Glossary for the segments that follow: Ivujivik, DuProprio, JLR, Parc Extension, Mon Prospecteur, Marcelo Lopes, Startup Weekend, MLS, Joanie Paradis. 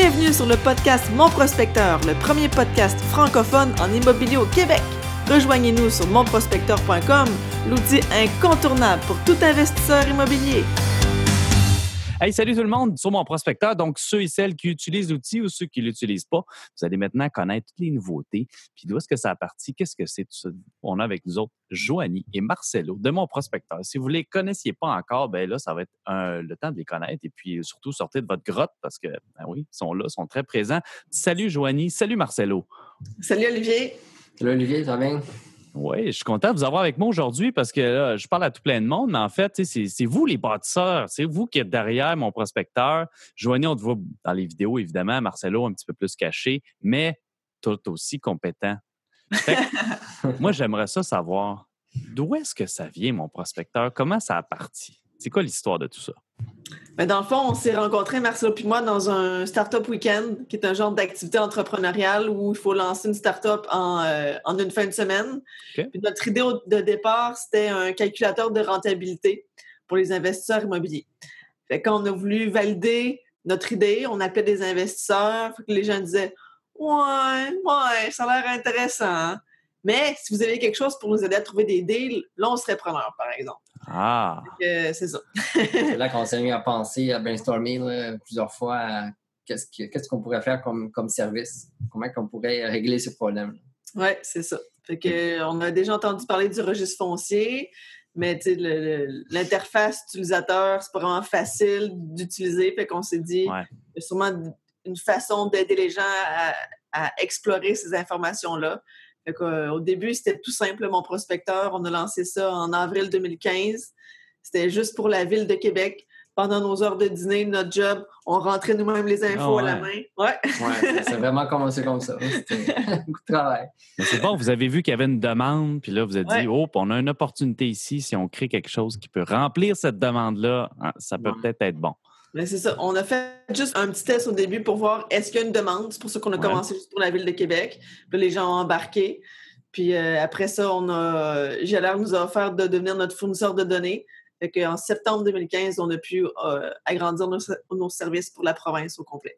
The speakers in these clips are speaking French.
bienvenue sur le podcast Mon Prospecteur, le premier podcast francophone en immobilier au Québec. Rejoignez-nous sur monprospecteur.com, l'outil incontournable pour tout investisseur immobilier. Hey, salut tout le monde sur Mon Prospecteur. Donc, ceux et celles qui utilisent l'outil ou ceux qui ne l'utilisent pas, vous allez maintenant connaître toutes les nouveautés. Puis d'où est-ce que ça a parti? Qu'est-ce que c'est? On a avec nous autres Joanie et Marcelo de Mon Prospecteur. Si vous ne les connaissiez pas encore, bien là, ça va être le temps de les connaître. Et puis surtout, sortez de votre grotte parce que, ben oui, ils sont là, ils sont très présents. Salut Joanie, salut Marcelo. Salut Olivier. Salut Olivier, ça va bien? Oui, je suis content de vous avoir avec moi aujourd'hui parce que là, je parle à tout plein de monde, mais en fait, c'est vous les bâtisseurs, c'est vous qui êtes derrière Mon Prospecteur. Joanie, on te voit dans les vidéos, évidemment, Marcelo un petit peu plus caché, mais tout aussi compétent. Fait que, moi, j'aimerais ça savoir, d'où est-ce que ça vient, Mon Prospecteur? Comment ça a parti? C'est quoi l'histoire de tout ça? Mais dans le fond, on s'est rencontrés, Marcelo et moi, dans un Startup Weekend, qui est un genre d'activité entrepreneuriale où il faut lancer une startup en une fin de semaine. Okay. Puis notre idée de départ, c'était un calculateur de rentabilité pour les investisseurs immobiliers. Fait qu'on a voulu valider notre idée, on appelait des investisseurs, fait que les gens disaient « Ouais, ça a l'air intéressant. » Mais si vous avez quelque chose pour nous aider à trouver des deals, là, on serait preneur, par exemple. Ah! Donc, c'est ça. C'est là qu'on s'est mis à penser, à brainstormer là, plusieurs fois à qu'est-ce qu'on pourrait faire comme service, comment on pourrait régler ce problème. Oui, c'est ça. Fait que, on a déjà entendu parler du registre foncier, mais l'interface utilisateur, c'est pas vraiment facile d'utiliser. Fait qu'on s'est dit, il y a sûrement une façon d'aider les gens à explorer ces informations-là. Fait qu'au début, c'était tout simple, Mon Prospecteur. On a lancé ça en avril 2015. C'était juste pour la Ville de Québec. Pendant nos heures de dîner, notre job, on rentrait nous-mêmes les infos à la main. Ouais, c'est vraiment commencé comme ça. C'était beaucoup de travail. Mais c'est bon, vous avez vu qu'il y avait une demande, puis là, vous avez dit, on a une opportunité ici. Si on crée quelque chose qui peut remplir cette demande-là, hein, ça peut peut-être être bon. Mais c'est ça. On a fait juste un petit test au début pour voir est-ce qu'il y a une demande. C'est pour ça qu'on a commencé juste pour la Ville de Québec. Puis les gens ont embarqué. Puis après ça, JLR nous a offert de devenir notre fournisseur de données. Fait qu'en septembre 2015, on a pu agrandir nos services pour la province au complet.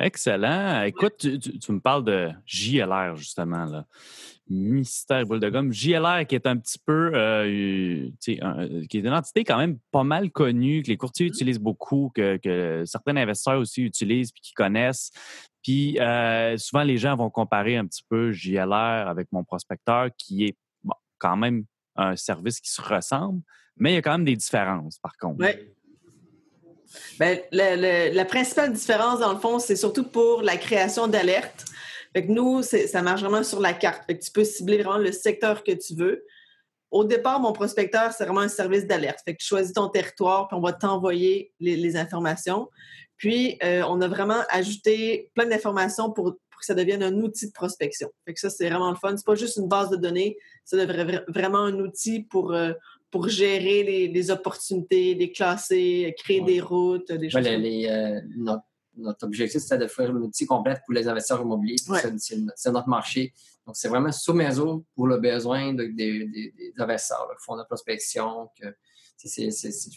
Excellent. Écoute, tu me parles de JLR, justement, là. Mystère boule de gomme. JLR, qui est un petit peu, qui est une entité quand même pas mal connue, que les courtiers utilisent beaucoup, que certains investisseurs aussi utilisent puis qu'ils connaissent. Puis souvent, les gens vont comparer un petit peu JLR avec Mon Prospecteur, qui est quand même un service qui se ressemble, mais il y a quand même des différences, par contre. Oui. Bien, la principale différence, dans le fond, c'est surtout pour la création d'alertes. Fait que nous, ça marche vraiment sur la carte. Fait que tu peux cibler vraiment le secteur que tu veux. Au départ, Mon Prospecteur, c'est vraiment un service d'alerte. Fait que tu choisis ton territoire, puis on va t'envoyer les informations. Puis, on a vraiment ajouté plein d'informations pour que ça devienne un outil de prospection. Fait que ça, c'est vraiment le fun. C'est pas juste une base de données. Ça devrait vraiment un outil pour gérer les opportunités, les classer, créer des routes, des choses comme ça. Notre objectif, c'est d'offrir un outil complet pour les investisseurs immobiliers. Ouais. C'est notre marché. Donc, c'est vraiment sous mesure pour le besoin des investisseurs, le fonds de prospection. Je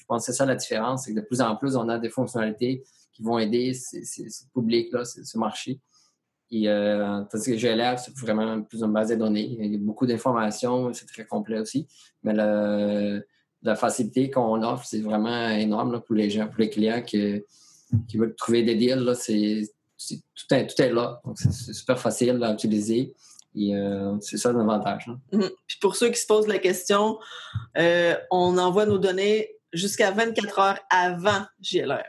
pense que c'est ça la différence. C'est que de plus en plus, on a des fonctionnalités qui vont aider ce public-là, ce marché. Et tandis que JLR, c'est vraiment plus une base de données. Il y a beaucoup d'informations, c'est très complet aussi. Mais la facilité qu'on offre, c'est vraiment énorme là, pour les gens, pour les clients qui veulent trouver des deals. Là, tout est là. Donc, c'est super facile à utiliser. Et c'est ça l'avantage. Hein. Mm-hmm. Puis pour ceux qui se posent la question, on envoie nos données jusqu'à 24 heures avant JLR.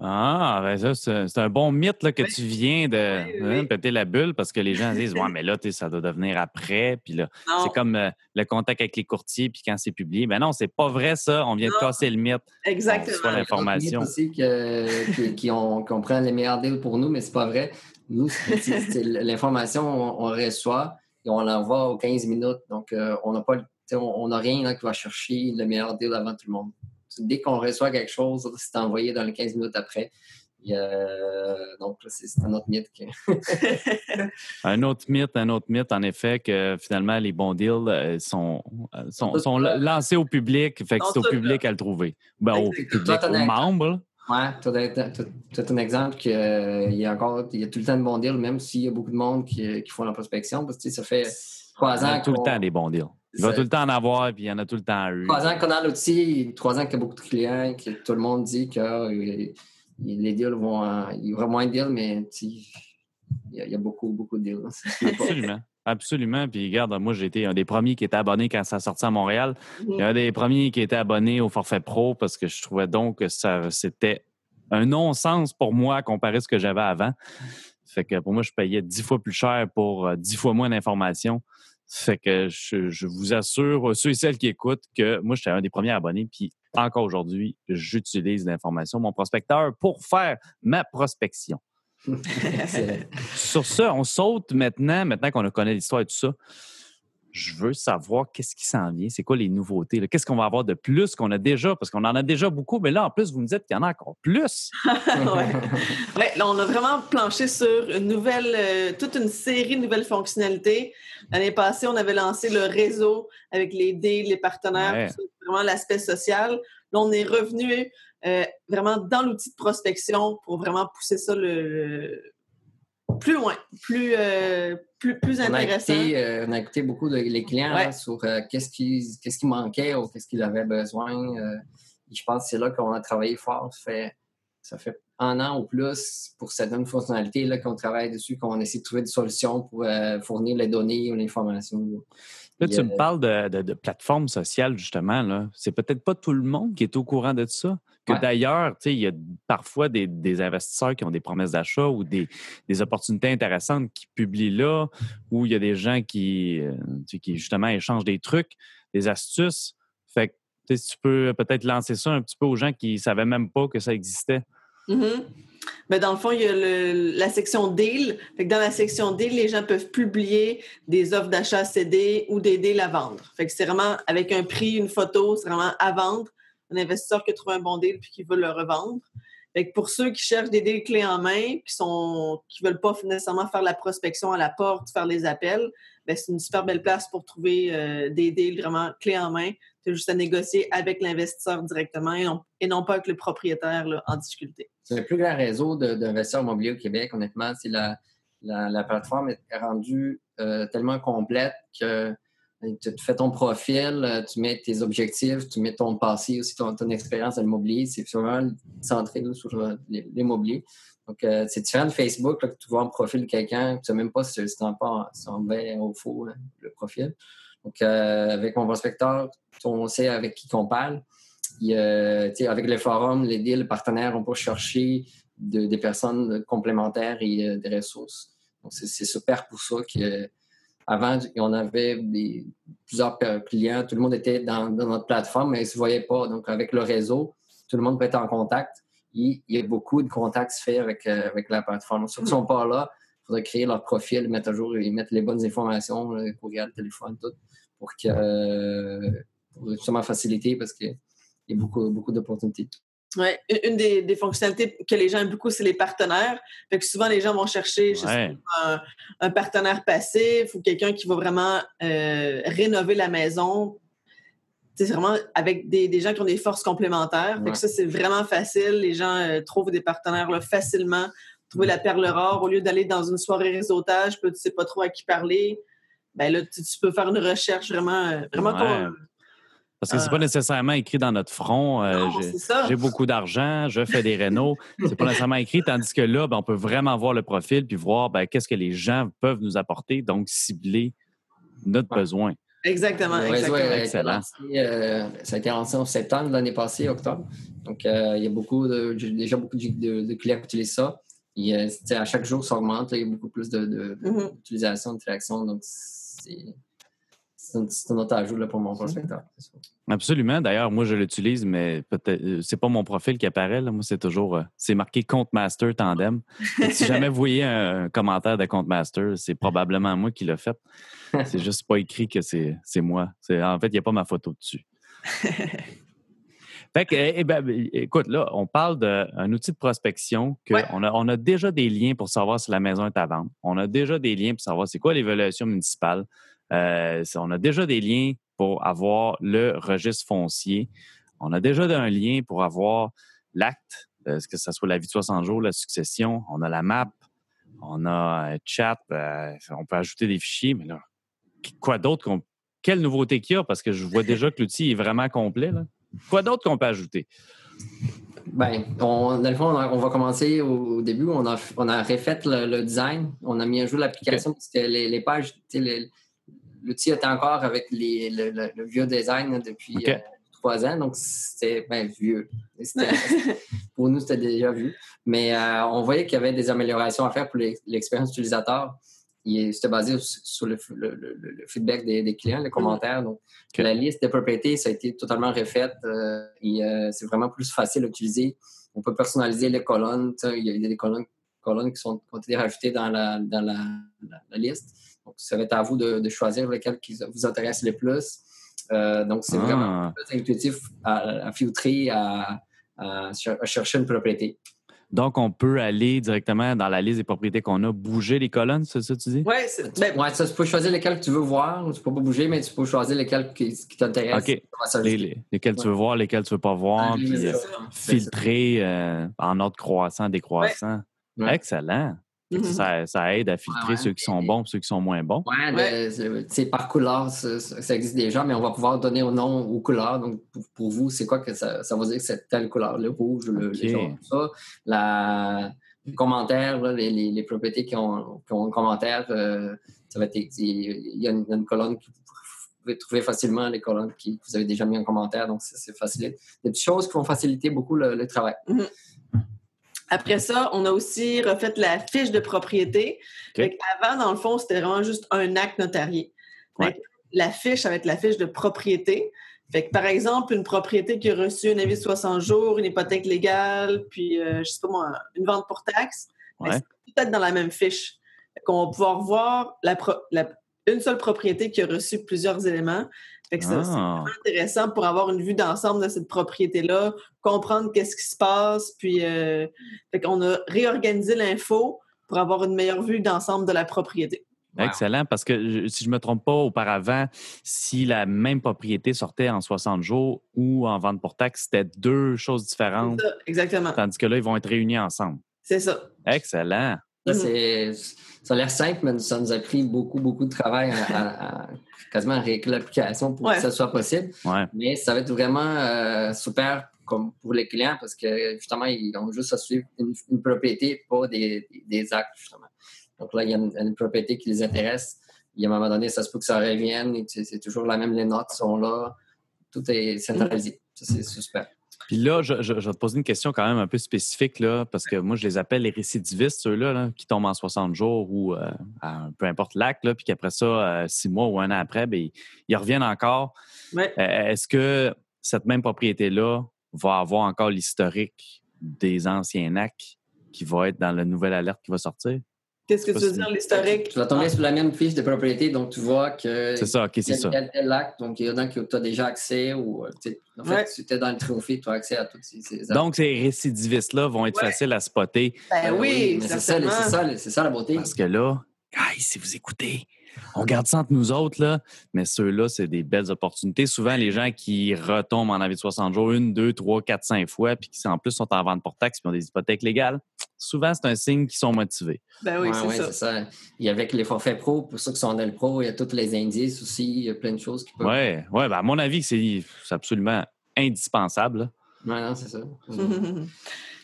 Ah, ben ça, c'est un bon mythe là, que tu viens de péter la bulle parce que les gens disent « Ouais, mais là, ça doit devenir après. » Puis là, c'est comme le contact avec les courtiers puis quand c'est publié. Ben non, c'est pas vrai ça. On vient de casser le mythe. Exactement. On reçoit l'information. C'est aussi qu'on prend les meilleurs deals pour nous, mais c'est pas vrai. Nous, c'est l'information, on reçoit et on l'envoie aux 15 minutes. Donc, on n'a rien là, qui va chercher le meilleur deal avant tout le monde. Dès qu'on reçoit quelque chose, c'est envoyé dans les 15 minutes après. Et donc, là, c'est un autre mythe. un autre mythe, en effet, que finalement, les bons deals sont lancés au public. Fait que c'est au public à le trouver. Ben, au public, aux membres. Ouais, t'as un exemple qu'il y a encore, il y a tout le temps de bons deals, même s'il y a beaucoup de monde qui font la prospection, parce que ça fait 3 ans. Il y a tout le temps des bons deals. Il va tout le temps en avoir, puis il y en a tout le temps eu. 3 ans qu'on a l'outil, 3 ans qu'il y a beaucoup de clients, que tout le monde dit que les deals vont. Il y aura moins de deals, mais il y a beaucoup de deals. Absolument. Absolument. Puis regarde, moi, j'ai été un des premiers qui était abonné quand ça sortit à Montréal. J'ai un des premiers qui était abonné au forfait pro parce que je trouvais donc que c'était un non-sens pour moi comparé à ce que j'avais avant. Fait que pour moi, je payais 10 fois plus cher pour 10 fois moins d'informations. Fait que je vous assure, ceux et celles qui écoutent, que moi, j'étais un des premiers abonnés. Puis encore aujourd'hui, j'utilise l'information, mon prospecteur, pour faire ma prospection. Sur ça, on saute maintenant qu'on connaît l'histoire et tout ça. Je veux savoir qu'est-ce qui s'en vient, c'est quoi les nouveautés, là. Qu'est-ce qu'on va avoir de plus qu'on a déjà, parce qu'on en a déjà beaucoup, mais là, en plus, vous me dites qu'il y en a encore plus. Ouais, là, on a vraiment planché sur une nouvelle, toute une série de nouvelles fonctionnalités. L'année passée, on avait lancé le réseau avec les deals, les partenaires, vraiment l'aspect social. Là, on est revenu vraiment dans l'outil de prospection pour vraiment pousser ça plus loin, plus intéressant. On a écouté beaucoup les clients là, sur qu'est-ce qui manquait ou qu'est-ce qu'ils avaient besoin. Je pense que c'est là qu'on a travaillé fort. Ça fait un an ou plus pour certaines fonctionnalités là, qu'on travaille dessus, qu'on essaie de trouver des solutions pour fournir les données ou l'information. Là, tu me parles de plateforme sociale, justement. Là. C'est peut-être pas tout le monde qui est au courant de ça. Que d'ailleurs, tu sais, il y a parfois des investisseurs qui ont des promesses d'achat ou des opportunités intéressantes qui publient là, où il y a des gens qui justement échangent des trucs, des astuces. Fait que tu peux peut-être lancer ça un petit peu aux gens qui ne savaient même pas que ça existait. Mm-hmm. Mais dans le fond, il y a la section deal. Fait que dans la section deal, les gens peuvent publier des offres d'achat à céder ou des deals à vendre. Fait que c'est vraiment avec un prix, une photo, c'est vraiment à vendre. Un investisseur qui a trouvé un bon deal puis qui veut le revendre. Fait que pour ceux qui cherchent des deals clés en main, qui veulent pas nécessairement faire la prospection à la porte, faire les appels, bien, c'est une super belle place pour trouver des deals vraiment clés en main. Tu as juste à négocier avec l'investisseur directement et non pas avec le propriétaire là, en difficulté. C'est le plus grand réseau d'investisseurs immobiliers au Québec, honnêtement. C'est la plateforme est rendue tellement complète que tu fais ton profil, tu mets tes objectifs, tu mets ton passé aussi, ton expérience à l'immobilier. C'est vraiment centré là, sur l'immobilier. Donc, c'est différent de Facebook, là, que tu vois un profil de quelqu'un, tu ne sais même pas si c'est en vrai ou faux, là, le profil. Donc, avec mon prospecteur, on sait avec qui qu'on parle. Avec le forum, les deals, les partenaires n'ont pas cherché des personnes complémentaires et des ressources. Donc, c'est super pour ça qu'avant, on avait plusieurs clients. Tout le monde était dans notre plateforme, mais ils ne se voyaient pas. Donc, avec le réseau, tout le monde peut être en contact. Il y a beaucoup de contacts faits avec la plateforme. Ceux qui ne sont pas là, il faudrait créer leur profil, mettre à jour et mettre les bonnes informations, le courriel, le téléphone, tout, pour justement faciliter parce que il y a beaucoup d'opportunités. Oui. Une des fonctionnalités que les gens aiment beaucoup, c'est les partenaires. Fait que souvent, les gens vont chercher un partenaire passif ou quelqu'un qui va vraiment rénover la maison. C'est vraiment avec des gens qui ont des forces complémentaires. Fait que ça, c'est vraiment facile. Les gens trouvent des partenaires là, facilement. Trouver la perle rare. Au lieu d'aller dans une soirée réseautage, tu ne sais pas trop à qui parler, ben là, tu peux faire une recherche vraiment parce que c'est pas nécessairement écrit dans notre front. Non, j'ai beaucoup d'argent, je fais des rénos. C'est pas nécessairement écrit, tandis que là, ben, on peut vraiment voir le profil puis voir ben, qu'est-ce que les gens peuvent nous apporter, donc cibler notre besoin. Exactement. Excellent. Ça a été lancé en septembre l'année passée, octobre. Donc, il y a beaucoup de clients qui utilisent ça. Et, à chaque jour, ça augmente. Il y a beaucoup plus d'utilisation, d'interaction. Donc, c'est un autre ajout là, pour mon prospecteur. Absolument. D'ailleurs, moi, je l'utilise, mais peut-être c'est pas mon profil qui apparaît. Là. Moi, c'est toujours... c'est marqué « Compte Master Tandem ». Si jamais vous voyez un commentaire de « Compte Master », c'est probablement moi qui l'ai fait. C'est juste pas écrit que c'est moi. En fait, il n'y a pas ma photo dessus. Fait que, écoute, là, on parle d'un outil de prospection que on a déjà des liens pour savoir si la maison est à vendre. On a déjà des liens pour savoir c'est quoi l'évaluation municipale. On a déjà des liens pour avoir le registre foncier. On a déjà un lien pour avoir l'acte que ce soit la vie de 60 jours, la succession, on a la map, on a chat, on peut ajouter des fichiers, mais là, quoi d'autre qu'on... Quelle nouveauté qu'il y a? Parce que je vois déjà que l'outil est vraiment complet, là. Quoi d'autre qu'on peut ajouter? Bien, dans le fond, on va commencer au début. On a refait le design. On a mis à jour l'application parce que les pages, l'outil était encore avec le vieux design depuis 3 ans. Donc, c'était vieux. Pour nous, c'était déjà vu. Mais on voyait qu'il y avait des améliorations à faire pour l'expérience utilisateur. C'était basé sur le feedback des clients, les commentaires. Donc, la liste des propriétés, ça a été totalement refaite. C'est vraiment plus facile à utiliser. On peut personnaliser les colonnes. Il y a des colonnes qui ont été rajoutées dans la liste. Donc, ça va être à vous de choisir lequel qui vous intéresse le plus. Donc, c'est vraiment plus intuitif à filtrer, à chercher une propriété. Donc, on peut aller directement dans la liste des propriétés qu'on a, bouger les colonnes, c'est ça que tu dis? Oui, tu peux choisir lesquelles que tu veux voir. Tu ne peux pas bouger, mais tu peux choisir lesquelles qui t'intéressent. OK. Lesquelles tu veux voir, lesquelles tu ne veux pas voir. Oui, puis filtrer en ordre croissant, décroissant. Ouais. Excellent. Mm-hmm. Ça aide à filtrer ceux qui sont bons et ceux qui sont moins bons. Oui, par couleur, ça existe déjà, mais on va pouvoir donner un nom aux couleurs. Donc, pour vous, c'est quoi que ça veut dire que c'est telle couleur? Le rouge, les choses comme ça. Les commentaires, les propriétés qui ont un commentaire, ça va être, il y a une colonne que vous pouvez trouver facilement, les colonnes que vous avez déjà mis en commentaire. Donc, c'est facile. Des petites choses qui vont faciliter beaucoup le travail. Mm-hmm. Après ça, on a aussi refait la fiche de propriété. Avant, dans le fond, c'était vraiment juste un acte notarié. La fiche, ça va être la fiche de propriété. Fait que, par exemple, une propriété qui a reçu un avis de 60 jours, une hypothèque légale, puis, une vente pour taxe, c'est peut-être dans la même fiche. On va pouvoir voir une seule propriété qui a reçu plusieurs éléments. Fait que c'est vraiment intéressant pour avoir une vue d'ensemble de cette propriété-là, comprendre qu'est-ce qui se passe, puis fait qu'on a réorganisé l'info pour avoir une meilleure vue d'ensemble de la propriété. Wow. Excellent, parce que si je ne me trompe pas, auparavant, si la même propriété sortait en 60 jours ou en vente pour taxe, c'était deux choses différentes. C'est ça, exactement. Tandis que là, ils vont être réunis ensemble. C'est ça. Excellent. Ça a l'air simple, mais ça nous a pris beaucoup, beaucoup de travail à quasiment à réécrire l'application pour que ça soit possible. Ouais. Mais ça va être vraiment super comme pour les clients parce que, justement, ils ont juste à suivre une propriété, pas des actes, justement. Donc là, il y a une propriété qui les intéresse. Il y a un moment donné, ça se peut que ça revienne. Et c'est toujours la même, les notes sont là. Tout est centralisé. Ça, c'est super. Puis là, je vais te poser une question quand même un peu spécifique, là, parce que moi, je les appelle les récidivistes, ceux-là, là, qui tombent en 60 jours ou peu importe l'acte, là, puis qu'après ça, 6 mois ou 1 an après, bien, ils reviennent encore. Ouais. Est-ce que cette même propriété-là va avoir encore l'historique des anciens actes qui va être dans la nouvelle alerte qui va sortir? Qu'est-ce que tu veux dire, l'historique? Tu vas tomber sur la même fiche de propriété, donc tu vois que... C'est ça, OK, c'est ça. Tel acte, donc il y en a qui tu as déjà accès ou... En fait, si tu es dans le trophée, tu as accès à toutes ces... Donc, ces récidivistes-là vont être faciles à spotter. Ben oui, mais c'est ça la beauté. Parce que là, guys, si vous écoutez, on garde ça entre nous autres, là, mais ceux-là, c'est des belles opportunités. Souvent, les gens qui retombent en avis de 60 jours 1, 2, 3, 4, 5 fois, puis qui, en plus, sont en vente pour taxe puis ont des hypothèques légales, souvent, c'est un signe qu'ils sont motivés. Ben oui, c'est ça. Et avec les forfaits pro, pour ceux qui sont dans le pro, il y a tous les indices aussi, il y a plein de choses qui peuvent... Oui, à mon avis, c'est absolument indispensable. Oui, non, c'est ça.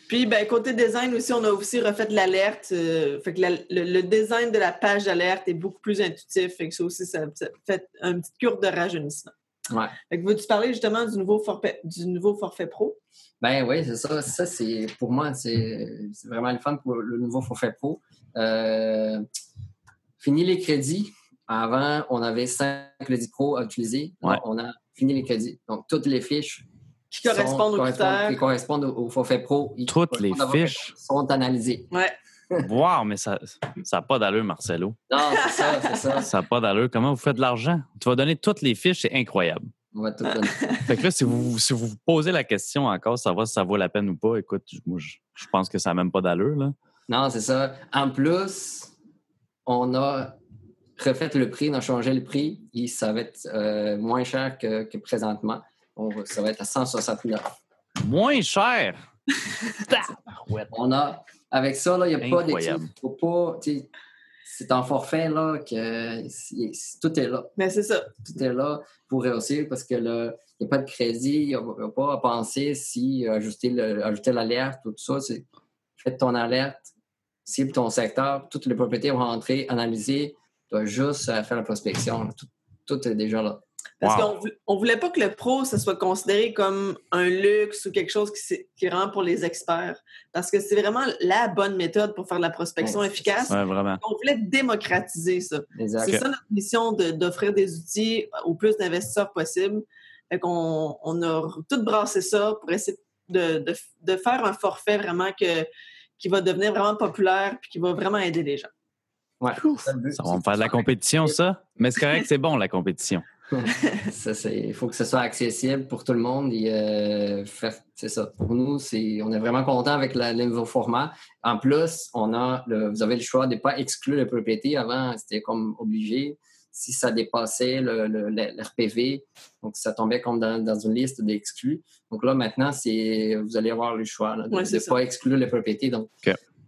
Puis, ben, côté design aussi, on a aussi refait l'alerte. Fait que le design de la page d'alerte est beaucoup plus intuitif. Fait que ça aussi, ça fait une petite courbe de rajeunissement. Ouais. Fait que veux-tu parler justement du nouveau forfait pro? Ben oui, c'est ça. Ça, c'est pour moi, c'est vraiment le fun pour le nouveau forfait pro. Fini les crédits. Avant, on avait 5 crédits pro à utiliser. Ouais. On a fini les crédits. Donc, toutes les fiches qui correspondent au forfait pro. Toutes les fiches sont analysées. Ouais. Wow, mais ça n'a pas d'allure, Marcelo. Non, c'est ça. Ça n'a pas d'allure. Comment vous faites de l'argent? Tu vas donner toutes les fiches, c'est incroyable. On va tout donner. Fait que là, si vous posez la question encore, savoir si ça vaut la peine ou pas, écoute, moi, je pense que ça n'a même pas d'allure, là. Non, c'est ça. En plus, on a refait le prix, on a changé le prix et ça va être moins cher que présentement. Ça va être à 169. Moins cher! On a, avec ça, il n'y a pas d'équipe. Faut pas, c'est en forfait là, que tout est là. Mais c'est ça. Tout est là pour réussir parce que le. Il n'y a pas de crédit, il n'y a pas à penser si ajuster l'alerte, tout ça. Faites ton alerte, cible ton secteur, toutes les propriétés vont rentrer, analyser, tu as juste à faire la prospection. Tout est déjà là. Parce qu'on ne voulait pas que le pro, ça soit considéré comme un luxe ou quelque chose qui est vraiment pour les experts. Parce que c'est vraiment la bonne méthode pour faire de la prospection efficace. Ouais, vraiment. On voulait démocratiser ça. Exact. C'est ça notre mission d'offrir des outils au plus d'investisseurs possible. Fait qu'on a tout brassé ça pour essayer de faire un forfait vraiment qui va devenir vraiment populaire puis qui va vraiment aider les gens. Ouais. Ça va me faire de la compétition, ça. Mais c'est correct, c'est bon, la compétition. Il faut que ce soit accessible pour tout le monde. Et, c'est ça. Pour nous, on est vraiment contents avec le nouveau format. En plus, vous avez le choix de ne pas exclure les propriétés. Avant, c'était comme obligé. Si ça dépassait l'RPV, donc ça tombait comme dans une liste d'exclus. Donc là, maintenant, vous allez avoir le choix là, de ne pas exclure les propriétés. Donc,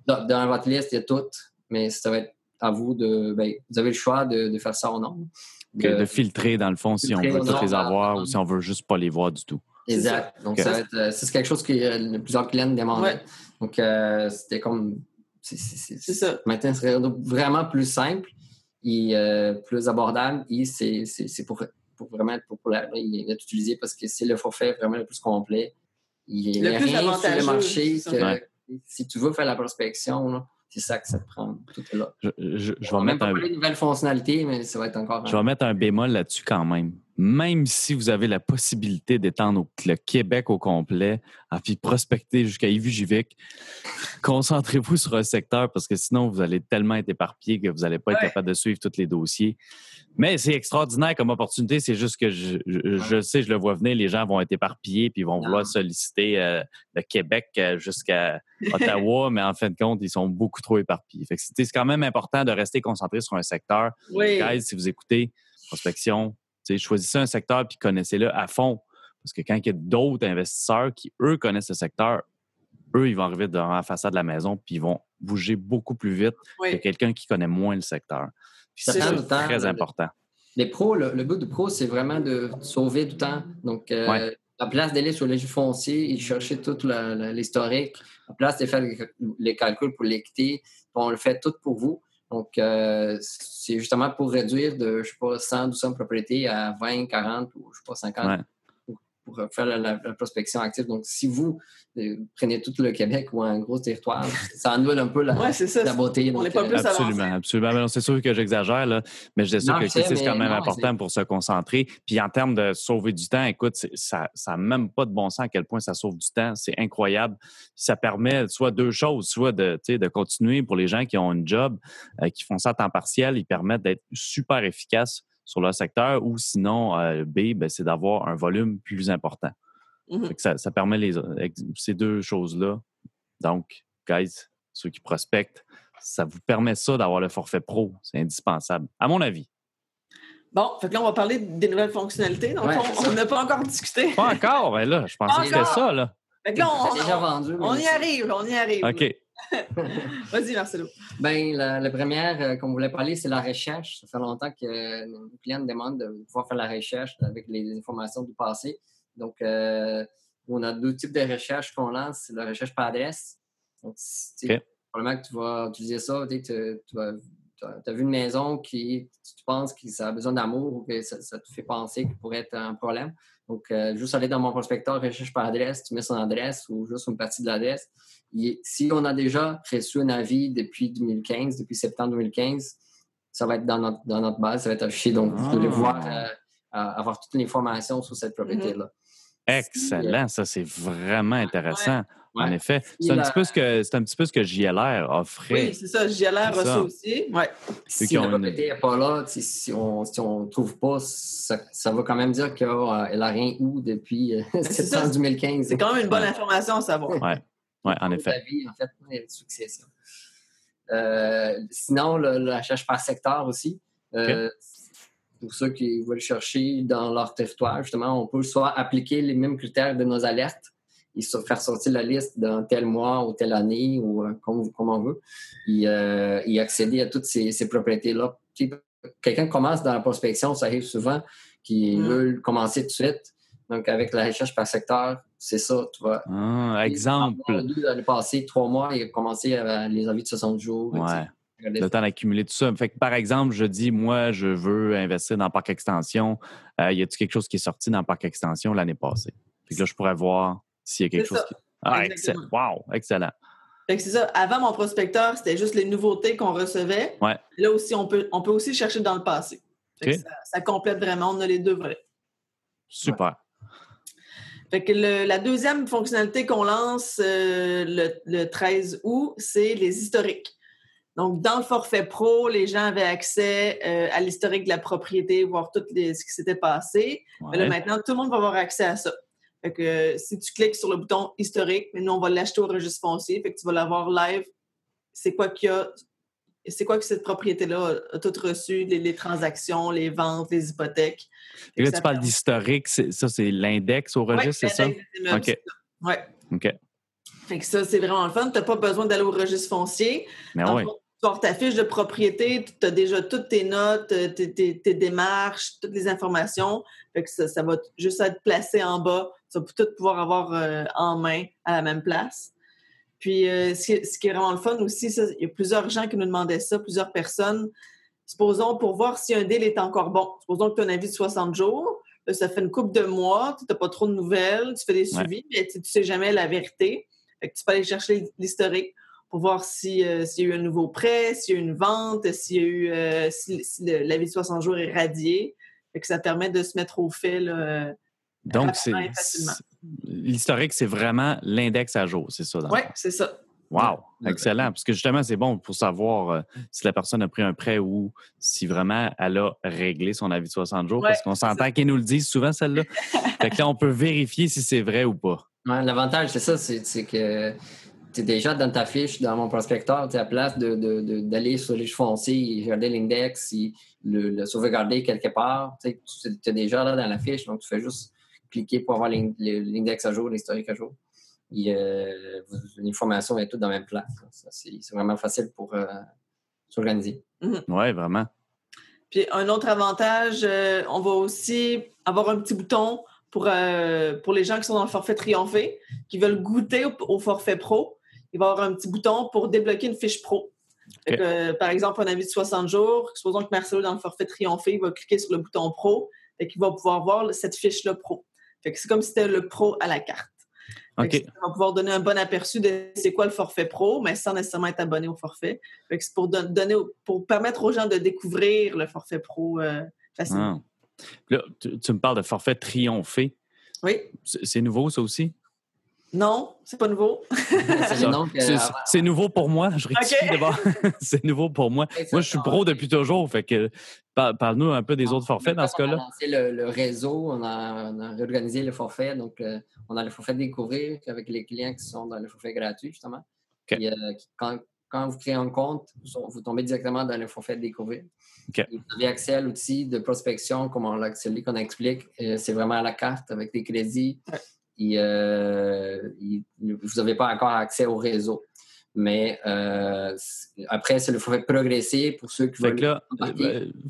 dans votre liste, il y a toutes, mais ça va être à vous vous avez le choix de faire ça ou non. De filtrer, dans le fond, si on veut toutes les avoir ou si on veut juste pas les voir du tout. Exact. Donc, ça va être, c'est quelque chose que plusieurs clients demandaient. Ouais. Donc, c'était comme... c'est ça. Maintenant, ce serait vraiment plus simple. Et plus abordable, et c'est pour vraiment être populaire. Il est utilisé parce que c'est le forfait vraiment le plus complet. Il n'y a rien sur le marché. Si tu veux faire la prospection, là, c'est ça que ça te prend. Tout est là. Je vais même pas parler de nouvelles fonctionnalités, mais ça va être encore... Je vais mettre un bémol là-dessus quand même. Même si vous avez la possibilité d'étendre le Québec au complet, puis prospecter jusqu'à Ivujivik, concentrez-vous sur un secteur parce que sinon, vous allez tellement être éparpillé que vous n'allez pas être capable de suivre tous les dossiers. Mais c'est extraordinaire comme opportunité. C'est juste que je sais, je le vois venir, les gens vont être éparpillés puis ils vont vouloir solliciter le Québec jusqu'à Ottawa, mais en fin de compte, ils sont beaucoup trop éparpillés. Fait que c'est quand même important de rester concentré sur un secteur. Oui. Guys, si vous écoutez prospection, choisissez un secteur puis connaissez-le à fond. Parce que quand il y a d'autres investisseurs qui, eux, connaissent ce secteur, eux, ils vont arriver devant la façade de la maison puis ils vont bouger beaucoup plus vite que quelqu'un qui connaît moins le secteur. Puis c'est très important. Les pros, le but du pro, c'est vraiment de sauver du temps. Donc, à place d'aller sur les jeux fonciers et chercher tout l'historique, à place de faire les calculs pour l'équité, on le fait tout pour vous. Donc, c'est justement pour réduire de, 100, 200 propriétés à 20, 40 ou, 50 pour faire la prospection active. Donc, si vous prenez tout le Québec ou un gros territoire, ça annule un peu la beauté. On n'est pas plus avancé. Absolument. Non, c'est sûr que j'exagère, là, mais je dis que c'est quand même important pour se concentrer. Puis, en termes de sauver du temps, écoute, ça n'a même pas de bon sens à quel point ça sauve du temps. C'est incroyable. Ça permet soit deux choses, soit de continuer pour les gens qui ont une job, qui font ça à temps partiel. Ils permettent d'être super efficaces sur leur secteur, ou sinon, c'est d'avoir un volume plus important. Mm-hmm. Ça permet ces deux choses-là. Donc, guys, ceux qui prospectent, ça vous permet ça d'avoir le forfait pro. C'est indispensable, à mon avis. Bon, fait que là, on va parler des nouvelles fonctionnalités. Donc, on n'a pas encore discuté. Pas encore, mais là, je pensais que c'était ça, là. Fait que là, on y arrive. OK. Vas-y, Marcelo. Bien, la première qu'on voulait parler, c'est la recherche. Ça fait longtemps que nos clients demandent de pouvoir faire la recherche avec les informations du passé. Donc, on a deux types de recherche qu'on lance. C'est la recherche par adresse. Donc, probablement que tu vas utiliser ça. Tu as vu une maison qui, tu penses que ça a besoin d'amour ou que ça te fait penser qu'il pourrait être un problème. Donc, juste aller dans Mon Prospecteur, recherche par adresse, tu mets son adresse ou juste une partie de l'adresse. Et si on a déjà reçu un avis depuis 2015, depuis septembre 2015, ça va être dans notre base, ça va être affiché. Donc, vous allez pouvoir avoir toute l'information sur cette propriété-là. Excellent, ça c'est vraiment intéressant. Ouais. En effet, c'est un petit peu ce que JLR offrait. Oui, c'est ça, JLR reçoit aussi. Ouais. Si la propriété n'est pas là, si on ne trouve pas, ça va quand même dire qu'elle n'a rien eu depuis septembre 2015. C'est quand même une bonne information à savoir. Oui, en effet. Avis, en fait, il y a une succession. Sinon, la recherche par secteur aussi. Pour ceux qui veulent chercher dans leur territoire, justement, on peut soit appliquer les mêmes critères de nos alertes et faire sortir la liste dans tel mois ou telle année ou comme on veut et accéder à toutes ces propriétés-là. Quelqu'un commence dans la prospection, ça arrive souvent, qui veut commencer tout de suite. Donc, avec la recherche par secteur, c'est ça, tu vois. Exemple. Il a passé 3 mois, il a commencé à les avis de 60 jours. Ouais. Le temps d'accumuler tout ça. Fait que, par exemple, je dis, moi, je veux investir dans Parc Extension. Y a-t-il quelque chose qui est sorti dans Parc Extension l'année passée? Fait que là, je pourrais voir s'il y a quelque chose qui... Ah, excellent. Wow, excellent. Fait que c'est ça. Avant, mon prospecteur, c'était juste les nouveautés qu'on recevait. Ouais. Là aussi, on peut aussi chercher dans le passé. Fait que ça complète vraiment. On a les deux volets. Super. Ouais. Fait que la deuxième fonctionnalité qu'on lance le 13 août, c'est les historiques. Donc, dans le forfait pro, les gens avaient accès à l'historique de la propriété, voir tout ce qui s'était passé. Ouais. Mais là, maintenant, tout le monde va avoir accès à ça. Fait que si tu cliques sur le bouton « Historique », nous, on va l'acheter au registre foncier. Fait que tu vas l'avoir live. C'est quoi qu'il y a? C'est quoi que cette propriété-là a tout reçu? Les transactions, les ventes, les hypothèques. Et là, tu parles d'historique. Ça, c'est l'index au registre, c'est ça? OK. Oui. OK. Fait que ça, c'est vraiment le fun. Tu n'as pas besoin d'aller au registre foncier. Mais oui. Tu as ta fiche de propriété, tu as déjà toutes tes notes, tes démarches, toutes les informations. Fait que ça va juste être placé en bas. Tu vas tout pouvoir avoir en main à la même place. Puis, ce qui est vraiment le fun aussi, il y a plusieurs gens qui nous demandaient ça, plusieurs personnes. Supposons, pour voir si un deal est encore bon, supposons que tu as un avis de 60 jours, là, ça fait une couple de mois, tu n'as pas trop de nouvelles, tu fais des suivis, mais tu ne sais jamais la vérité. Fait que tu peux aller chercher l'historique pour voir s'il y a eu un nouveau prêt, s'il y a eu une vente, si l'avis de 60 jours est radié. Fait que ça permet de se mettre au fait là, donc, l'historique, c'est vraiment l'index à jour, c'est ça? Oui, c'est ça. Wow! Excellent! Parce que justement, c'est bon pour savoir si la personne a pris un prêt ou si vraiment elle a réglé son avis de 60 jours. Ouais, parce qu'on s'entend qu'ils nous le disent souvent, celle-là. Fait que là, on peut vérifier si c'est vrai ou pas. Ouais, l'avantage, c'est ça, c'est que tu es déjà dans ta fiche, dans mon prospecteur, tu es à place d'aller sur les fonciers, regarder l'index, le sauvegarder quelque part. Tu es déjà là dans la fiche, donc tu fais juste cliquer pour avoir l'index à jour, l'historique à jour. L'information est toute dans la même place. Ça, c'est vraiment facile pour s'organiser. Mm-hmm. Oui, vraiment. Puis un autre avantage, on va aussi avoir un petit bouton pour les gens qui sont dans le forfait Triompher, qui veulent goûter au forfait pro. Il va y avoir un petit bouton pour débloquer une fiche pro. Okay. Par exemple, un avis de 60 jours, supposons que Marcelo, dans le forfait Triompher, il va cliquer sur le bouton pro et qu'il va pouvoir voir cette fiche-là pro. Fait que c'est comme si c'était le pro à la carte. Okay. On va pouvoir donner un bon aperçu de c'est quoi le forfait pro, mais sans nécessairement être abonné au forfait. Fait que c'est pour permettre aux gens de découvrir le forfait pro facilement. Ah. Là, tu me parles de forfait Triompher. Oui. C'est nouveau, ça aussi? Non, c'est pas nouveau. C'est nouveau pour moi. Je rectifie d'abord. C'est nouveau pour moi. Moi, je suis pro depuis toujours. Fait que parle-nous un peu des autres forfaits dans ce cas-là. On a lancé le réseau, on a réorganisé le forfait. Donc, on a le forfait découvrir avec les clients qui sont dans le forfait gratuit, justement. Okay. Et, quand vous créez un compte, vous tombez directement dans le forfait découvrir. Okay. Vous avez accès à l'outil de prospection, celui qu'on explique. C'est vraiment à la carte avec des crédits. Vous n'avez pas encore accès au réseau. Mais après, c'est le forfait progressé pour ceux qui veulent... Là,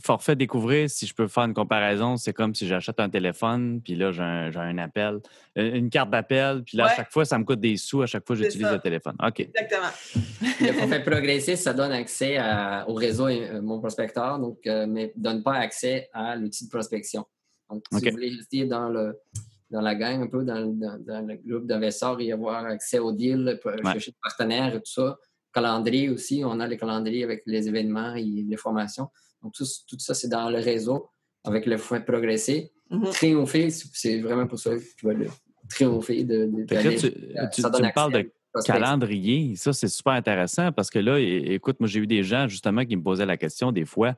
forfait découvrir, si je peux faire une comparaison, c'est comme si j'achète un téléphone, puis là, j'ai un appel, une carte d'appel, puis là, à chaque fois, ça me coûte des sous, à chaque fois, j'utilise le téléphone. OK. Exactement. Le forfait progressé, ça donne accès au réseau Mon Prospecteur, donc, mais ne donne pas accès à l'outil de prospection. Donc, si vous voulez rester dans la gang, un peu dans le groupe d'investisseurs et avoir accès aux deals, chercher des partenaires et tout ça. Calendrier aussi, on a les calendriers avec les événements et les formations. Donc, tout ça, c'est dans le réseau avec le forfait progressé. Mm-hmm. Triompher, c'est vraiment pour ça que tu vas le triompher. Tu me parles de calendrier. Ça, c'est super intéressant parce que là, écoute, moi, j'ai eu des gens justement qui me posaient la question des fois,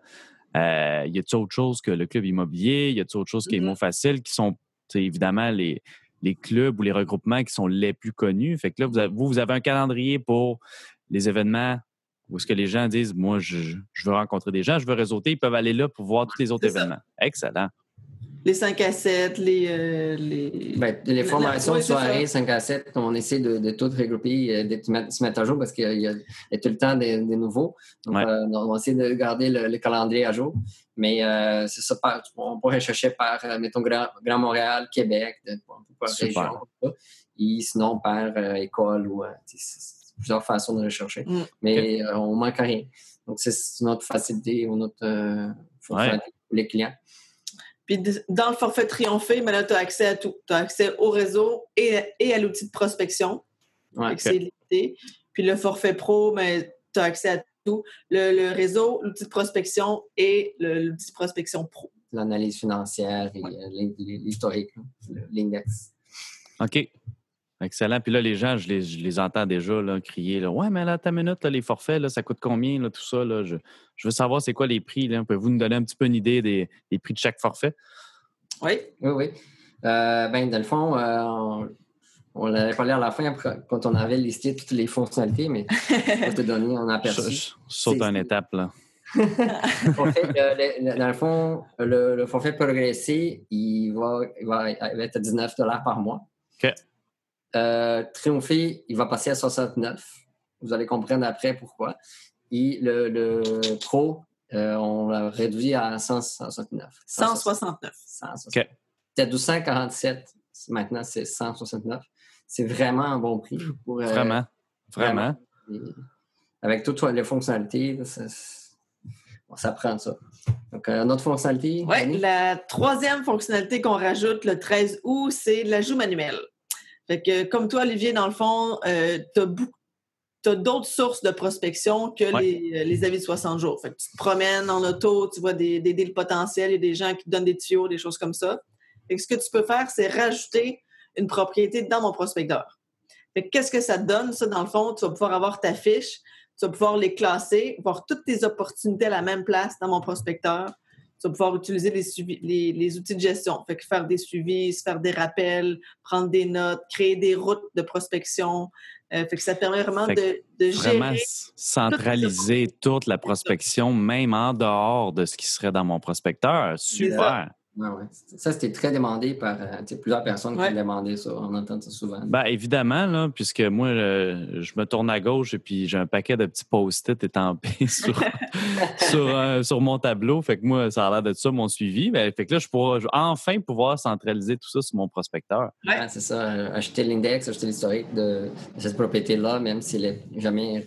y a-t-il autre chose que le club immobilier? Y a-t-il autre chose qui est moins facile, qui sont... C'est évidemment les clubs ou les regroupements qui sont les plus connus. Fait que là, vous avez un calendrier pour les événements où est-ce que les gens disent « Moi, je veux rencontrer des gens, je veux réseauter. » Ils peuvent aller là pour voir tous les autres événements. Excellent. Les 5 à 7, les... Ben, les formations de soirée 5 à 7, on essaie de tout regrouper, de se mettre à jour parce qu'il y a tout le temps des nouveaux. Donc, ouais. On essaie de garder le calendrier à jour. Mais c'est ça, on pourrait chercher par, mettons, Grand Montréal, Québec, par région. Et sinon, par école ou c'est plusieurs façons de rechercher. Mm. Mais on ne manque à rien. Donc, c'est notre facilité ou notre facilité pour les clients. Puis dans le forfait Triompher, maintenant, tu as accès à tout. Tu as accès au réseau et à l'outil de prospection. Ouais, okay. C'est limité. Puis le forfait pro, tu as accès à tout. Le réseau, l'outil de prospection et l'outil de prospection pro. L'analyse financière et l'historique, l'index. OK. Excellent. Puis là, les gens, je les entends déjà là, crier là, ouais, mais là, ta minute, là, les forfaits, là, ça coûte combien, là, tout ça? Là, je veux savoir c'est quoi les prix. Là. Pouvez-vous nous donner un petit peu une idée des prix de chaque forfait? Oui. Dans le fond, on l'avait parlé à la fin quand on avait listé toutes les fonctionnalités, mais pour te donner, on a aperçu. Je saute une étape, là. Dans le fond, le forfait progressé, il va être à $19 par mois. OK. Triompher, il va passer à 69. Vous allez comprendre après pourquoi. Et le pro, on l'a réduit à 169. OK. C'était 1247. Maintenant, c'est 169. C'est vraiment un bon prix. Pour, vraiment. Avec toutes les fonctionnalités, ça prend ça. Donc, notre fonctionnalité... Oui, la troisième fonctionnalité qu'on rajoute le 13 août, c'est l'ajout manuel. Fait que, comme toi, Olivier, dans le fond, tu as d'autres sources de prospection que les avis de 60 jours. Fait que tu te promènes en auto, tu vois des deals potentiels, il y a des gens qui te donnent des tuyaux, des choses comme ça. Fait que ce que tu peux faire, c'est rajouter une propriété dans mon prospecteur. Fait que, qu'est-ce que ça te donne, ça, dans le fond? Tu vas pouvoir avoir ta fiche, tu vas pouvoir les classer, voir toutes tes opportunités à la même place dans mon prospecteur. Tu vas pouvoir utiliser les outils de gestion. Fait que faire des suivis, se faire des rappels, prendre des notes, créer des routes de prospection. Fait que ça permet vraiment de gérer. Vraiment centraliser toute la prospection, même en dehors de ce qui serait dans mon prospecteur. Super! Ouais. Ça, c'était très demandé par plusieurs personnes qui demandaient ça. On entend ça souvent. Bien, évidemment, là, puisque moi, je me tourne à gauche et puis j'ai un paquet de petits post-it étampés sur mon tableau. Fait que moi, ça a l'air de ça, mon suivi. Bien, fait que là, je vais enfin pouvoir centraliser tout ça sur mon prospecteur. Oui, c'est ça. Acheter l'index, acheter l'historique de cette propriété-là, même si elle n'est jamais...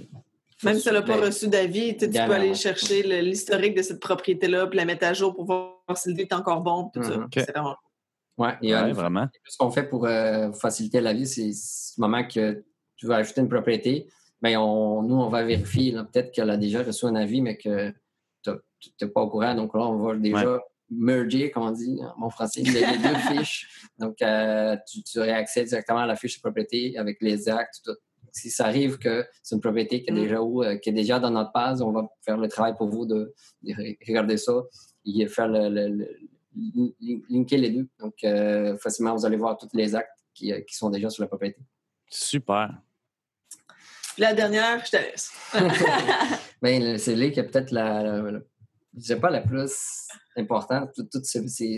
Même si elle n'a pas reçu d'avis, tu peux aller chercher l'historique de cette propriété-là puis la mettre à jour pour voir si le deal est encore bon. Tout ça. Okay. C'est vraiment... vraiment. Ce qu'on fait pour faciliter la vie, c'est le moment que tu veux ajouter une propriété, nous, on va vérifier. Là, peut-être qu'elle a déjà reçu un avis, mais que tu n'es pas au courant. Donc là, on va déjà merger, comme on dit en français, les deux fiches. Donc, tu réaccèdes directement à la fiche de propriété avec les actes, tout. Si ça arrive que c'est une propriété qui est déjà dans notre base, on va faire le travail pour vous de regarder ça et faire linker les deux. Donc, facilement, vous allez voir tous les actes qui sont déjà sur la propriété. Super. La dernière, je te laisse. C'est là qui est peut-être la plus importante. Toutes ces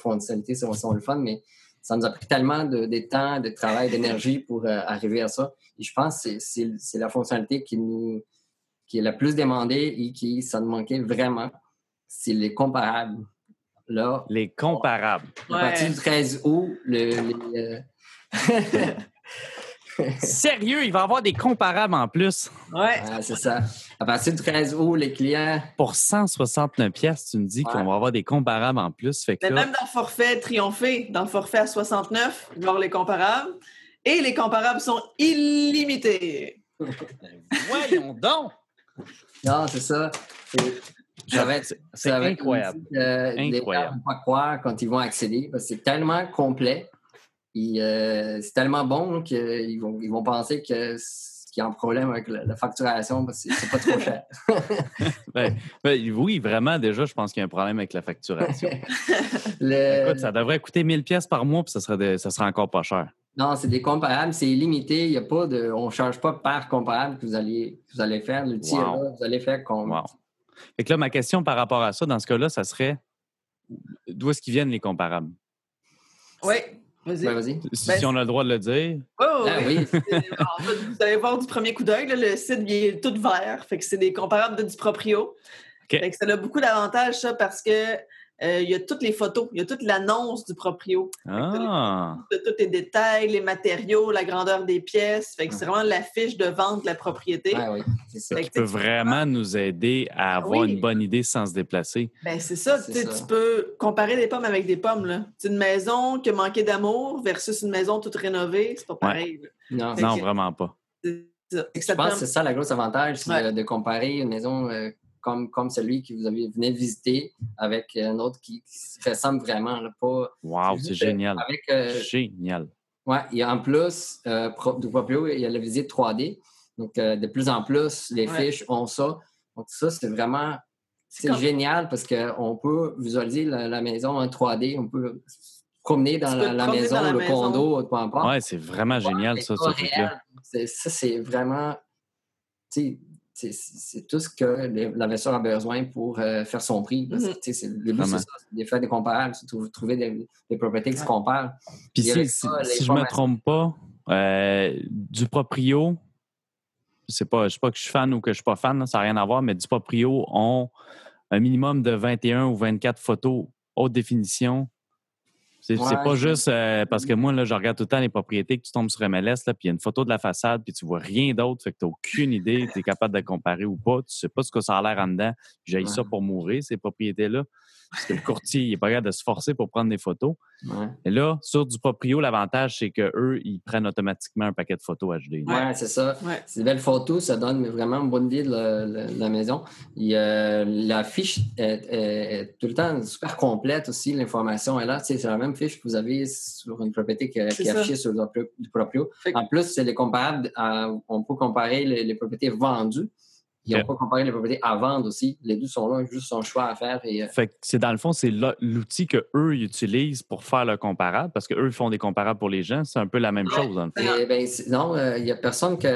fonctionnalités sont le fun, mais ça nous a pris tellement de temps, de travail, d'énergie pour arriver à ça. Et je pense que c'est la fonctionnalité qui est la plus demandée et qui, ça nous manquait vraiment. C'est les comparables. Là, les comparables. À partir du 13 août, Sérieux, il va y avoir des comparables en plus. Ouais. C'est ça. À partir du 13 août, les clients... Pour 169$, tu me dis qu'on va avoir des comparables en plus. Fait que même dans le forfait Triompher, dans le forfait à 69, il va y avoir les comparables. Et les comparables sont illimités. Voyons donc! Non, c'est ça. C'est incroyable. Les gens ne vont pas croire quand ils vont accéder. Parce que c'est tellement complet. C'est tellement bon qu'ils vont penser qu'il y a un problème avec la facturation parce que c'est pas trop cher. Oui, vraiment, déjà, je pense qu'il y a un problème avec la facturation. Écoute, ça devrait coûter 1000$ par mois puis ça sera encore pas cher. Non, c'est des comparables, c'est illimité. Il y a pas on ne charge pas par comparable que vous allez faire. L'outil est là, vous allez faire comme... Wow. Fait que là, ma question par rapport à ça, dans ce cas-là, ça serait... d'où est-ce qu'ils viennent les comparables? Oui, vas-y. Ben, vas-y. Si on a le droit de le dire. Oh, oui, vous allez voir du premier coup d'œil, là, le site il est tout vert, fait que c'est des comparables de DuProprio. Okay. Fait que ça a beaucoup d'avantages, ça, parce que il y a toutes les photos, il y a toute l'annonce DuProprio. Ah. De tous les détails, les matériaux, la grandeur des pièces. Fait que c'est vraiment la fiche de vente de la propriété. Ah, oui. C'est ça. Qui peut vraiment nous aider à avoir une bonne idée sans se déplacer. Ben, c'est ça. C'est ça. Tu peux comparer des pommes avec des pommes, là. C'est une maison qui a manqué d'amour versus une maison toute rénovée. C'est pas pareil. Ouais. Non, vraiment pas. C'est ça. Je pense que c'est ça le gros avantage, c'est de comparer une maison... Comme celui que vous avez venu visiter avec un autre qui ressemble vraiment. Là, pas, wow, c'est génial. Avec, génial. Oui, et en plus, DuProprio, il y a la visite 3D. Donc, de plus en plus, les fiches ont ça. Donc, ça, c'est vraiment génial parce qu'on peut visualiser la maison en 3D. On peut promener dans la maison, dans le condo, peu importe. Oui, c'est vraiment génial, ça, ce truc-là. Ça, c'est vraiment... C'est tout ce que l'investisseur a besoin pour faire son prix. Parce que, le but, c'est ça, de faire des comparables, trouver des propriétés qui se comparent. Puis si je ne me trompe pas, DuProprio, je ne sais pas que je suis fan ou que je ne suis pas fan, là, ça n'a rien à voir, mais DuProprio ont un minimum de 21 ou 24 photos haute définition. C'est pas juste parce que moi, là, je regarde tout le temps les propriétés que tu tombes sur MLS, là, puis il y a une photo de la façade, puis tu vois rien d'autre, fait que tu n'as aucune idée, tu es capable de comparer ou pas, tu sais pas ce que ça a l'air en dedans. J'ai ça pour mourir, ces propriétés-là, parce que le courtier, il est pas capable de se forcer pour prendre des photos. Ouais. Et là, sur DuProprio, l'avantage, c'est qu'eux, ils prennent automatiquement un paquet de photos HD. Oui, c'est ça. Ouais. C'est des belles photos, ça donne vraiment une bonne idée de la maison. Et, la fiche est tout le temps super complète aussi, l'information est là. C'est la même fiche que vous avez sur une propriété qui est affichée sur DuProprio. En plus, c'est les comparables. On peut comparer les propriétés vendues. Ils n'ont pas comparé les propriétés à vendre aussi. Les deux sont là, juste son choix à faire. Et... Fait que c'est dans le fond, c'est l'outil qu'eux utilisent pour faire le comparable, parce qu'eux font des comparables pour les gens. C'est un peu la même chose, dans le fond. Non, il n'y a personne qui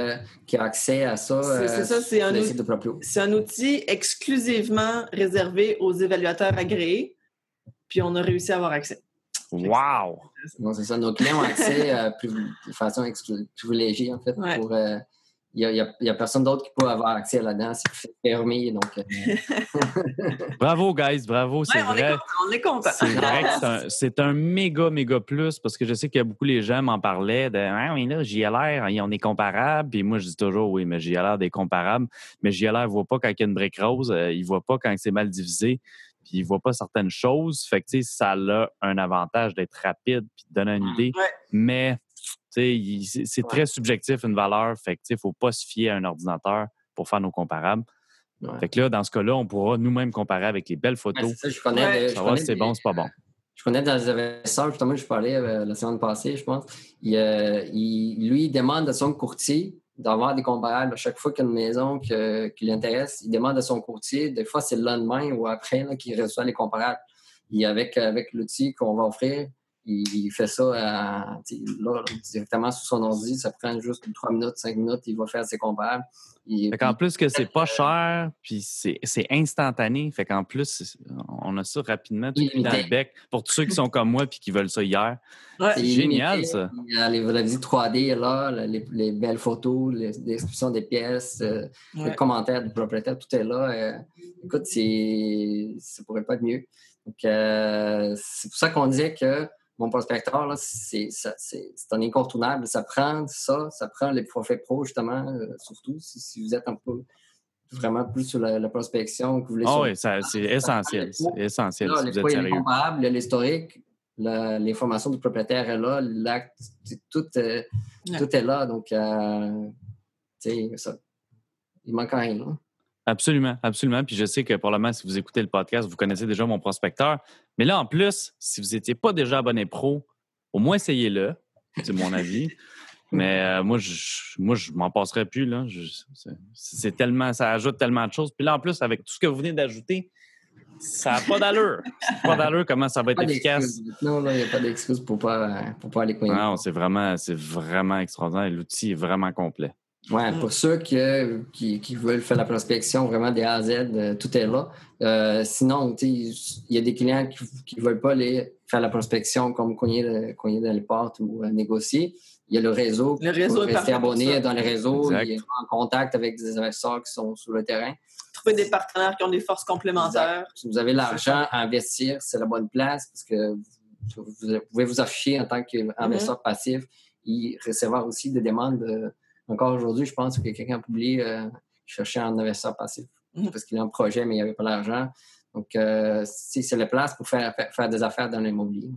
a accès à ça. C'est un outil exclusivement réservé aux évaluateurs agréés, puis on a réussi à avoir accès. Wow! Bon, c'est ça, nos clients ont accès de façon privilégiée, en fait, pour... Il n'y a personne d'autre qui peut avoir accès là-dedans. C'est fermé, donc... Bravo, guys, bravo, c'est vrai. On est content. C'est vrai que c'est un méga plus, parce que je sais qu'il y a beaucoup les gens m'en parlaient de « Ah oui, là, JLR, on est comparable. » Puis moi, je dis toujours « Oui, mais JLR, des comparables. » Mais JLR ne voit pas quand il y a une brique rose, il ne voit pas quand c'est mal divisé, puis il ne voit pas certaines choses. Fait que, tu sais, ça a un avantage d'être rapide puis de donner une idée, mais... C'est très subjectif, une valeur. Fait que il ne faut pas se fier à un ordinateur pour faire nos comparables. Ouais. Fait que là, dans ce cas-là, on pourra nous-mêmes comparer avec les belles photos. C'est ça, je connais. Savoir si c'est bon, c'est pas bon. Je connais des investisseurs, justement, je parlais la semaine passée, je pense. Il demande à son courtier d'avoir des comparables. À chaque fois qu'il y a une maison qui l'intéresse, il demande à son courtier. Des fois, c'est le lendemain ou après là, qu'il reçoit les comparables. Et avec l'outil qu'on va offrir, il fait ça directement sur son ordi. Ça prend juste 3 minutes, 5 minutes. Il va faire ses comparables. En plus que c'est pas cher, puis c'est instantané. Fait qu'en plus, on a ça rapidement tout dans le bec. Pour tous ceux qui sont comme moi puis qui veulent ça hier. Ouais, c'est génial, ça. Il y a la visite 3D, là, les belles photos, descriptions des pièces, les commentaires du propriétaire, tout est là. Écoute, ça pourrait pas être mieux. Donc, c'est pour ça qu'on disait que Mon Prospecteur, là, c'est un incontournable. Ça prend les forfaits pro, justement, surtout si vous êtes un peu vraiment plus sur la prospection que vous voulez. C'est essentiel. Là, si vous êtes sérieux. Il y a l'historique, l'information du propriétaire est là, l'acte, tout est là. Donc, ça, il manque rien, là. Absolument, absolument. Puis je sais que probablement, si vous écoutez le podcast, vous connaissez déjà Mon Prospecteur. Mais là, en plus, si vous n'étiez pas déjà abonné pro, au moins essayez-le. C'est mon avis. Mais moi, je m'en passerai plus. Là. C'est tellement, ça ajoute tellement de choses. Puis là, en plus, avec tout ce que vous venez d'ajouter, ça n'a pas d'allure. Comment ça va être efficace. Non, il n'y a pas d'excuse pour ne pas aller coincer. Non, c'est vraiment extraordinaire. L'outil est vraiment complet. Ouais, pour ceux qui veulent faire la prospection vraiment des A à Z, tout est là. Sinon, il y a des clients qui ne veulent pas faire la prospection comme cogner dans les portes ou négocier. Il y a le réseau. Le réseau est rester abonné dans le réseau. Il est en contact avec des investisseurs qui sont sur le terrain. Trouver des partenaires qui ont des forces complémentaires. Exact. Si vous avez l'argent à investir, c'est la bonne place parce que vous pouvez vous afficher en tant qu'investisseur passif et recevoir aussi des demandes de... Encore aujourd'hui, je pense que quelqu'un a publié chercher un investisseur passif parce qu'il a un projet, mais il n'y avait pas l'argent. Donc, si c'est la place pour faire des affaires dans l'immobilier.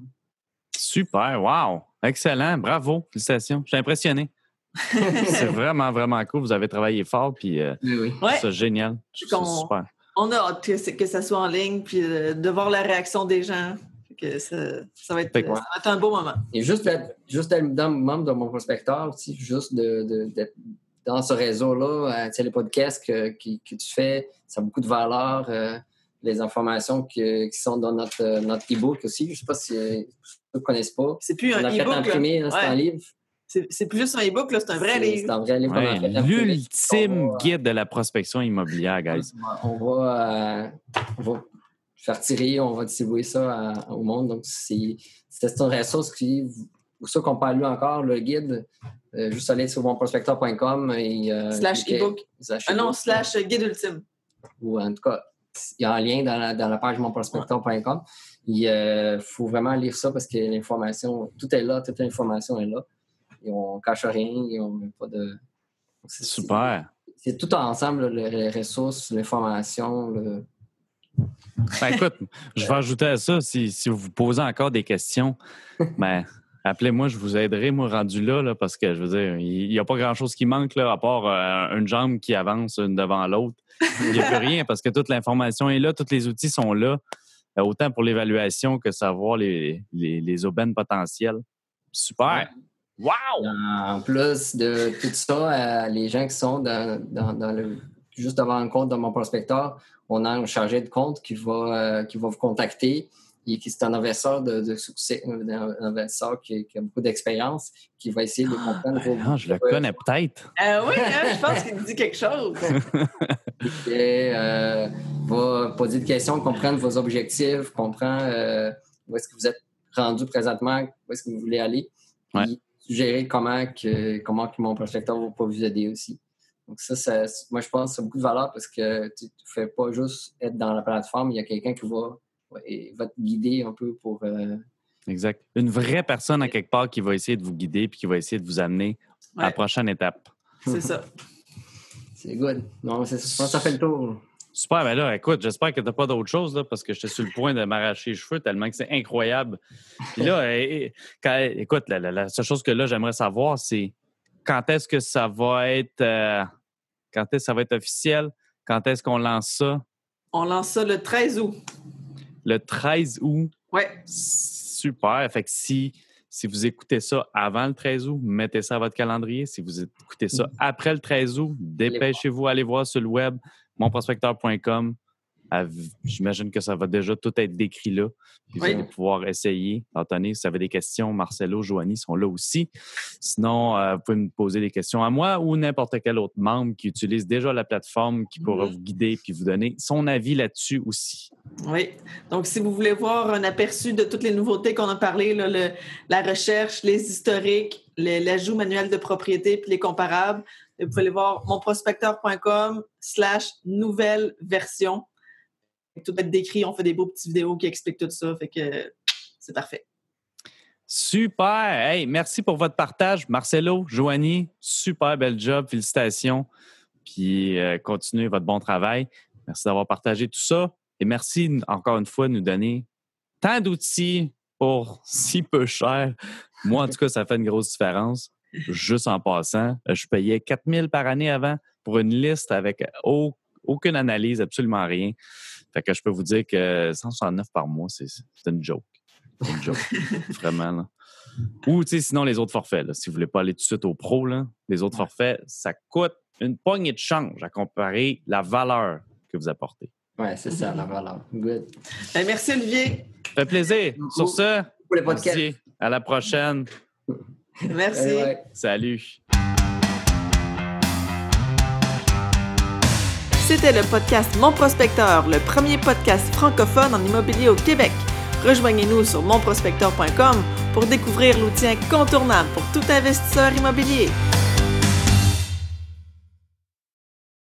Super, wow! Excellent, bravo, félicitations. Je suis impressionné. C'est vraiment, vraiment cool. Vous avez travaillé fort, puis c'est génial. C'est super. On a hâte que ça soit en ligne, puis de voir la réaction des gens. Ça va être un beau moment. Et juste d'être membre de Mon Prospecteur, juste d'être dans ce réseau-là, les podcasts que tu fais, ça a beaucoup de valeur. Les informations qui sont dans notre e-book aussi. Je ne sais pas si vous ne connaissez pas. C'est plus un e-book. On a fait imprimer, c'est un livre. C'est plus juste un e-book, là, c'est un vrai livre. C'est un vrai livre. Ouais, l'ultime guide de la prospection immobilière, guys. On va faire tirer, on va distribuer ça au monde. Donc, c'est une ressource ou ça qu'on parle encore, le guide, juste aller sur monprospecteur.com et... /e-book. /guide ultime. Ou en tout cas, il y a un lien dans la page monprospecteur.com. Il faut vraiment lire ça parce que l'information, tout est là, toute l'information est là. Et on ne cache rien, et on met pas de... C'est super. C'est tout ensemble, les ressources, l'information, écoute, je vais ajouter à ça, si vous posez encore des questions, appelez-moi, je vous aiderai, moi, rendu là, parce que, je veux dire, il n'y a pas grand-chose qui manque, là, à part une jambe qui avance une devant l'autre. Il n'y a plus rien, parce que toute l'information est là, tous les outils sont là, autant pour l'évaluation que savoir les aubaines potentielles. Super! Wow! En plus de tout ça, les gens qui sont juste avant un compte dans Mon Prospecteur, on a un chargé de compte qui va vous contacter et qui est un investisseur de succès, un investisseur qui a beaucoup d'expérience, qui va essayer de comprendre. Je le connais peut-être. Oui, je pense qu'il me dit quelque chose. Et va poser des questions, comprendre vos objectifs, comprendre où est-ce que vous êtes rendu présentement, où est-ce que vous voulez aller. Ouais. Et gérer comment que Mon Prospecteur va pouvoir vous aider aussi. Donc ça, moi, je pense que ça a beaucoup de valeur parce que tu ne fais pas juste être dans la plateforme. Il y a quelqu'un qui va te guider un peu pour... Exact. Une vraie personne à quelque part qui va essayer de vous guider puis qui va essayer de vous amener à la prochaine étape. C'est ça. C'est good. Non, je pense que ça fait le tour. Super. Ben là, écoute, j'espère que tu n'as pas d'autre chose là, parce que j'étais sur le point de m'arracher les cheveux tellement que c'est incroyable. Puis là, écoute, la seule chose que là, j'aimerais savoir, c'est quand est-ce que ça va être... Quand est-ce que ça va être officiel? Quand est-ce qu'on lance ça? On lance ça le 13 août. Le 13 août? Oui. Super. Fait que si vous écoutez ça avant le 13 août, mettez ça à votre calendrier. Si vous écoutez ça après le 13 août, dépêchez-vous, allez voir sur le web, monprospecteur.com. J'imagine que ça va déjà tout être décrit là. Puis vous allez pouvoir essayer. Anthony, si vous avez des questions, Marcelo, Joanie sont là aussi. Sinon, vous pouvez me poser des questions à moi ou n'importe quel autre membre qui utilise déjà la plateforme, qui pourra vous guider puis vous donner son avis là-dessus aussi. Oui. Donc, si vous voulez voir un aperçu de toutes les nouveautés qu'on a parlé, là, la recherche, les historiques, l'ajout manuel de propriété puis les comparables, vous pouvez aller voir monprospecteur.com /nouvelle version. Tout va être décrit, on fait des beaux petits vidéos qui expliquent tout ça, fait que c'est parfait. Super! Hey, merci pour votre partage. Marcelo, Joanie, super bel job, félicitations. Puis continuez votre bon travail. Merci d'avoir partagé tout ça. Et merci encore une fois de nous donner tant d'outils pour si peu cher. Moi, en tout cas, ça fait une grosse différence. Juste en passant, je payais 4 000 par année avant pour une liste avec aucune analyse, absolument rien. Fait que je peux vous dire que 169 par mois, c'est une joke. C'est une joke. Vraiment, là. Ou, tu sais, sinon, les autres forfaits, là, si vous voulez pas aller tout de suite au pro, là, les autres forfaits, ça coûte une poignée de change à comparer la valeur que vous apportez. Oui, c'est ça, la valeur. Good. Hey, merci, Olivier. Ça fait plaisir. Sur ce, merci. À la prochaine. Merci. Salut. C'était le podcast Mon Prospecteur, le premier podcast francophone en immobilier au Québec. Rejoignez-nous sur monprospecteur.com pour découvrir l'outil incontournable pour tout investisseur immobilier.